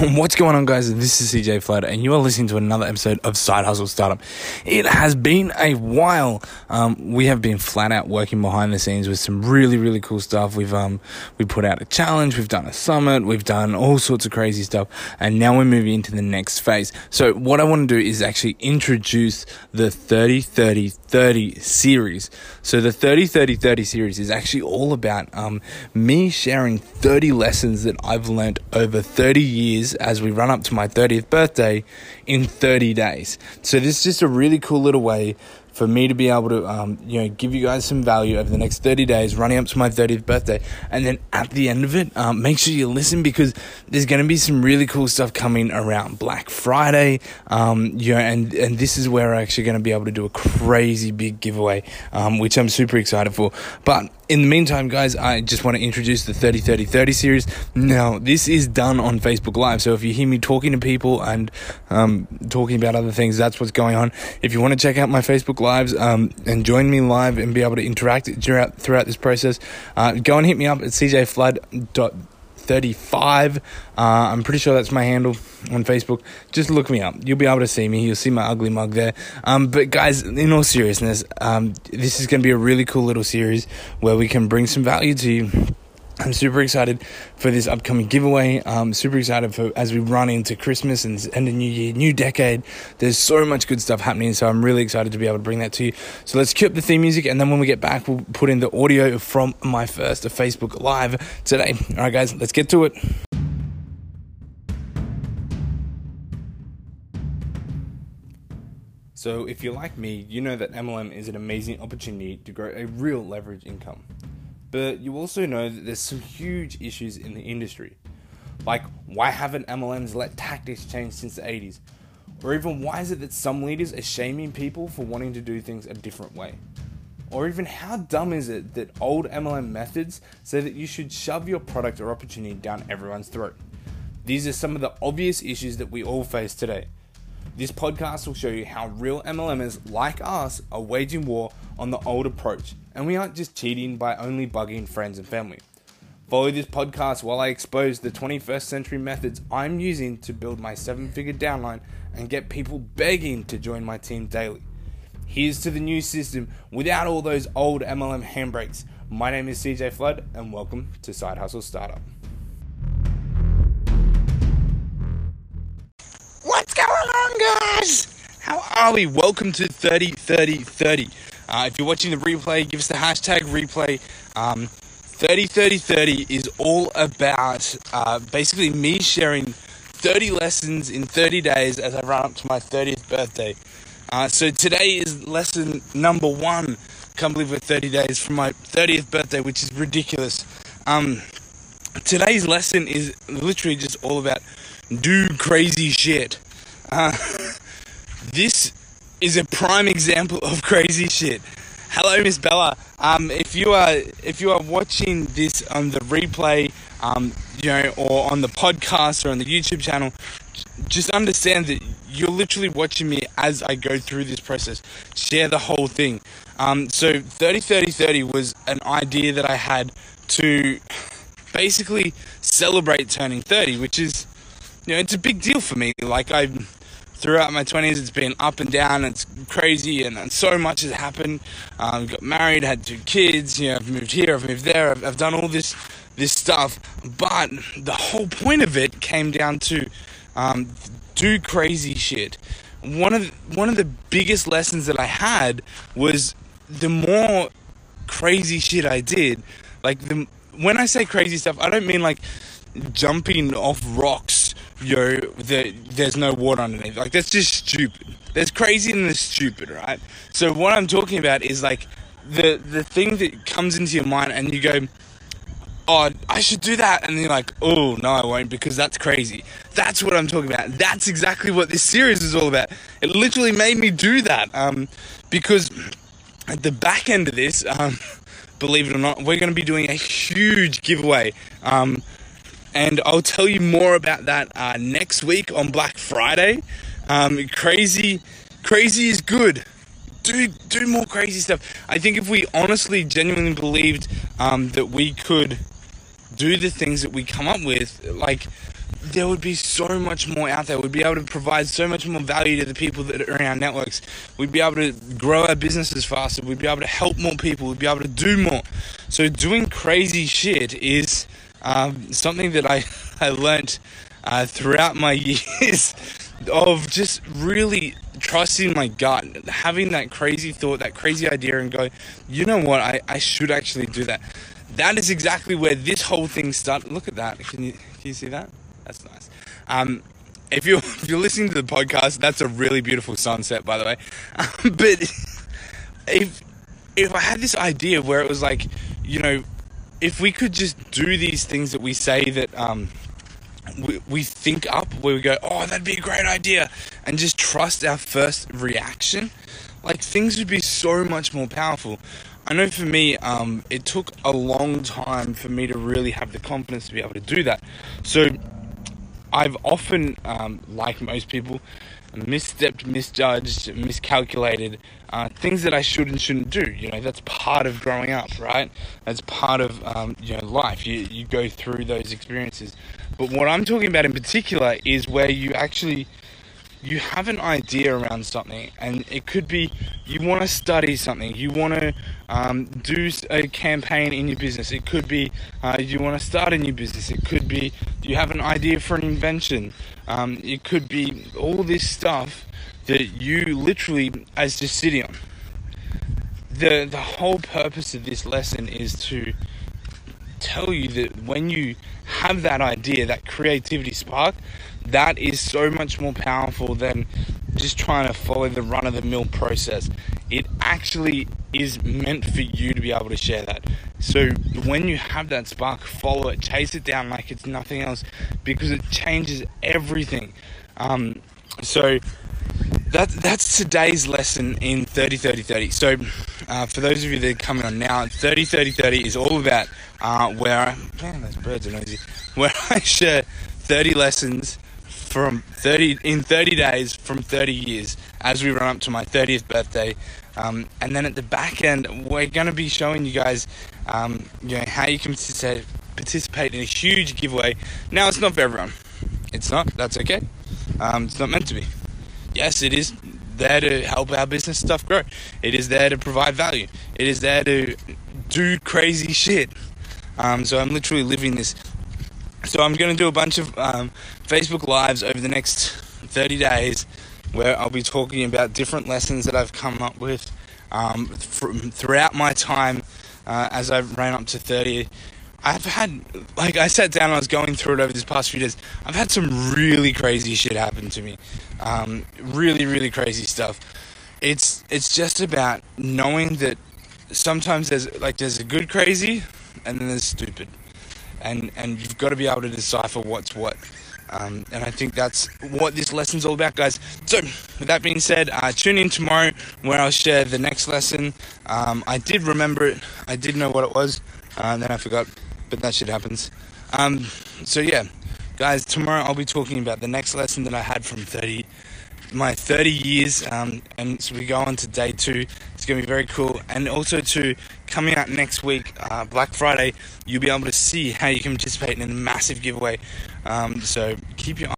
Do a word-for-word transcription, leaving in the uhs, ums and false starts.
What's going on, guys? This is C J Flutter, and you are listening to another episode of Side Hustle Startup. It has been a while. Um, we have been flat out working behind the scenes with some really, really cool stuff. We've um, we put out a challenge, we've done a summit, we've done all sorts of crazy stuff, and now we're moving into the next phase. So what I want to do is actually introduce the thirty thirty thirty series. So the thirty thirty thirty series is actually all about um, me sharing thirty lessons that I've learned over thirty years. Years as we run up to my thirtieth birthday in thirty days. So this is just a really cool little way for me to be able to, um, you know, give you guys some value over the next thirty days, running up to my thirtieth birthday. And then at the end of it, um, make sure you listen, because there's going to be some really cool stuff coming around Black Friday. Um, you know, and, and this is where I'm actually going to be able to do a crazy big giveaway, um, which I'm super excited for. But in the meantime, guys, I just want to introduce the thirty thirty thirty series. Now, this is done on Facebook Live. So if you hear me talking to people and um, talking about other things, that's what's going on. If you want to check out my Facebook Live, Lives, um, and join me live and be able to interact throughout, throughout this process. Uh, go and hit me up at c j flood dot thirty-five. Uh, I'm pretty sure that's my handle on Facebook. Just look me up. You'll be able to see me. You'll see my ugly mug there. Um, but guys, in all seriousness, um, this is going to be a really cool little series where we can bring some value to you. I'm super excited for this upcoming giveaway. I'm super excited for as we run into Christmas and end of new year, new decade. There's so much good stuff happening, so I'm really excited to be able to bring that to you. So let's cue up the theme music, and then when we get back, we'll put in the audio from my first Facebook Live today. All right, guys, let's get to it. So if you're like me, you know that M L M is an amazing opportunity to grow a real leverage income. But you also know that there's some huge issues in the industry. Like, why haven't M L Ms let tactics change since the eighties? Or even, why is it that some leaders are shaming people for wanting to do things a different way? Or even, how dumb is it that old M L M methods say that you should shove your product or opportunity down everyone's throat? These are some of the obvious issues that we all face today. This podcast will show you how real M L Mers like us are waging war on the old approach, and we aren't just cheating by only bugging friends and family. Follow this podcast while I expose the twenty-first century methods I'm using to build my seven-figure downline and get people begging to join my team daily. Here's to the new system without all those old M L M handbrakes. My name is C J Flood, and welcome to Side Hustle Startup. What's going on, guys? How are we? Welcome to thirty thirty thirty. Uh, if you're watching the replay, give us the hashtag replay. Um, thirty thirty thirty is all about uh, basically me sharing thirty lessons in thirty days as I run up to my thirtieth birthday. Uh, so today is lesson number one. Can't believe we're thirty days from my thirtieth birthday, which is ridiculous. Um, today's lesson is literally just all about do crazy shit. Uh, this is a prime example of crazy shit. Hello, Miss Bella. Um, if you are if you are watching this on the replay, um, you know, or on the podcast or on the YouTube channel, just understand that you're literally watching me as I go through this process. Share the whole thing. Um, so thirty thirty thirty was an idea that I had to basically celebrate turning thirty, which is, you know, it's a big deal for me. Like I. Throughout my twenties, it's been up and down, it's crazy, and, and so much has happened. Um, got married, had two kids, you know, I've moved here, I've moved there, I've, I've done all this this stuff. But the whole point of it came down to um, do crazy shit. One of, the, one of the biggest lessons that I had was the more crazy shit I did, like the, when I say crazy stuff, I don't mean like jumping off rocks, yo, the, there's no water underneath. Like, that's just stupid. There's crazy and there's stupid, right? So what I'm talking about is like the the thing that comes into your mind and you go, oh, I should do that. And then you're like, oh, no, I won't, because that's crazy. That's what I'm talking about. That's exactly what this series is all about. It literally made me do that um, because at the back end of this, um, believe it or not, we're going to be doing a huge giveaway. Um And I'll tell you more about that uh, next week on Black Friday. Um, crazy, crazy is good. Do do more crazy stuff. I think if we honestly, genuinely believed um, that we could do the things that we come up with, like there would be so much more out there. We'd be able to provide so much more value to the people that are in our networks. We'd be able to grow our businesses faster. We'd be able to help more people. We'd be able to do more. So doing crazy shit is um, something that I, I learned uh, throughout my years of just really trusting my gut, having that crazy thought, that crazy idea, and go, you know what, I, I should actually do that. That is exactly where this whole thing started. Look at that. Can you, can you see that? That's nice. Um, if you're, if you're listening to the podcast, that's a really beautiful sunset, by the way. Um, but if, if I had this idea where it was like, you know, if we could just do these things that we say that... Um, We, we think up, where we go, oh, that'd be a great idea, and just trust our first reaction, like things would be so much more powerful. I know for me, um, it took a long time for me to really have the confidence to be able to do that. So I've often, um, like most people, misstepped, misjudged, miscalculated, uh, things that I should and shouldn't do. You know, that's part of growing up, right? That's part of, um, you know, life. You, you go through those experiences. But what I'm talking about in particular is where you actually, you have an idea around something, and it could be you want to study something, you want to um, do a campaign in your business, it could be uh, you want to start a new business, it could be you have an idea for an invention, um, it could be all this stuff that you literally as just sitting on. The, the whole purpose of this lesson is to tell you that when you have that idea, that creativity spark, that is so much more powerful than just trying to follow the run-of-the-mill process. It actually is meant for you to be able to share that. So when you have that spark, follow it, chase it down like it's nothing else, because it changes everything. Um, so that, that's today's lesson in thirty thirty thirty. So uh, for those of you that are coming on now, thirty thirty thirty is all about uh, where, man, those birds are noisy, where I share thirty lessons from thirty in thirty days from thirty years as we run up to my thirtieth birthday, um, and then at the back end we're going to be showing you guys um, you know, how you can participate in a huge giveaway. Now, it's not for everyone. It's not. That's okay. Um, it's not meant to be. Yes, it is there to help our business stuff grow. It is there to provide value. It is there to do crazy shit. Um, so I'm literally living this. So I'm going to do a bunch of um, Facebook Lives over the next thirty days where I'll be talking about different lessons that I've come up with um, from throughout my time uh, as I ran up to thirty. I've had, like I sat down and I was going through it over these past few days, I've had some really crazy shit happen to me. Um, really, really crazy stuff. It's it's just about knowing that sometimes there's like there's a good crazy and then there's stupid. And and you've got to be able to decipher what's what. Um, and I think that's what this lesson's all about, guys. So, with that being said, uh, tune in tomorrow where I'll share the next lesson. Um, I did remember it. I did know what it was. Uh, and then I forgot. But that shit happens. Um, so, yeah. Guys, tomorrow I'll be talking about the next lesson that I had from thirty my thirty years. Um, and so we go on to day two. It's going to be very cool. And also, to coming out next week, uh, Black Friday, you'll be able to see how you can participate in a massive giveaway. Um, so keep your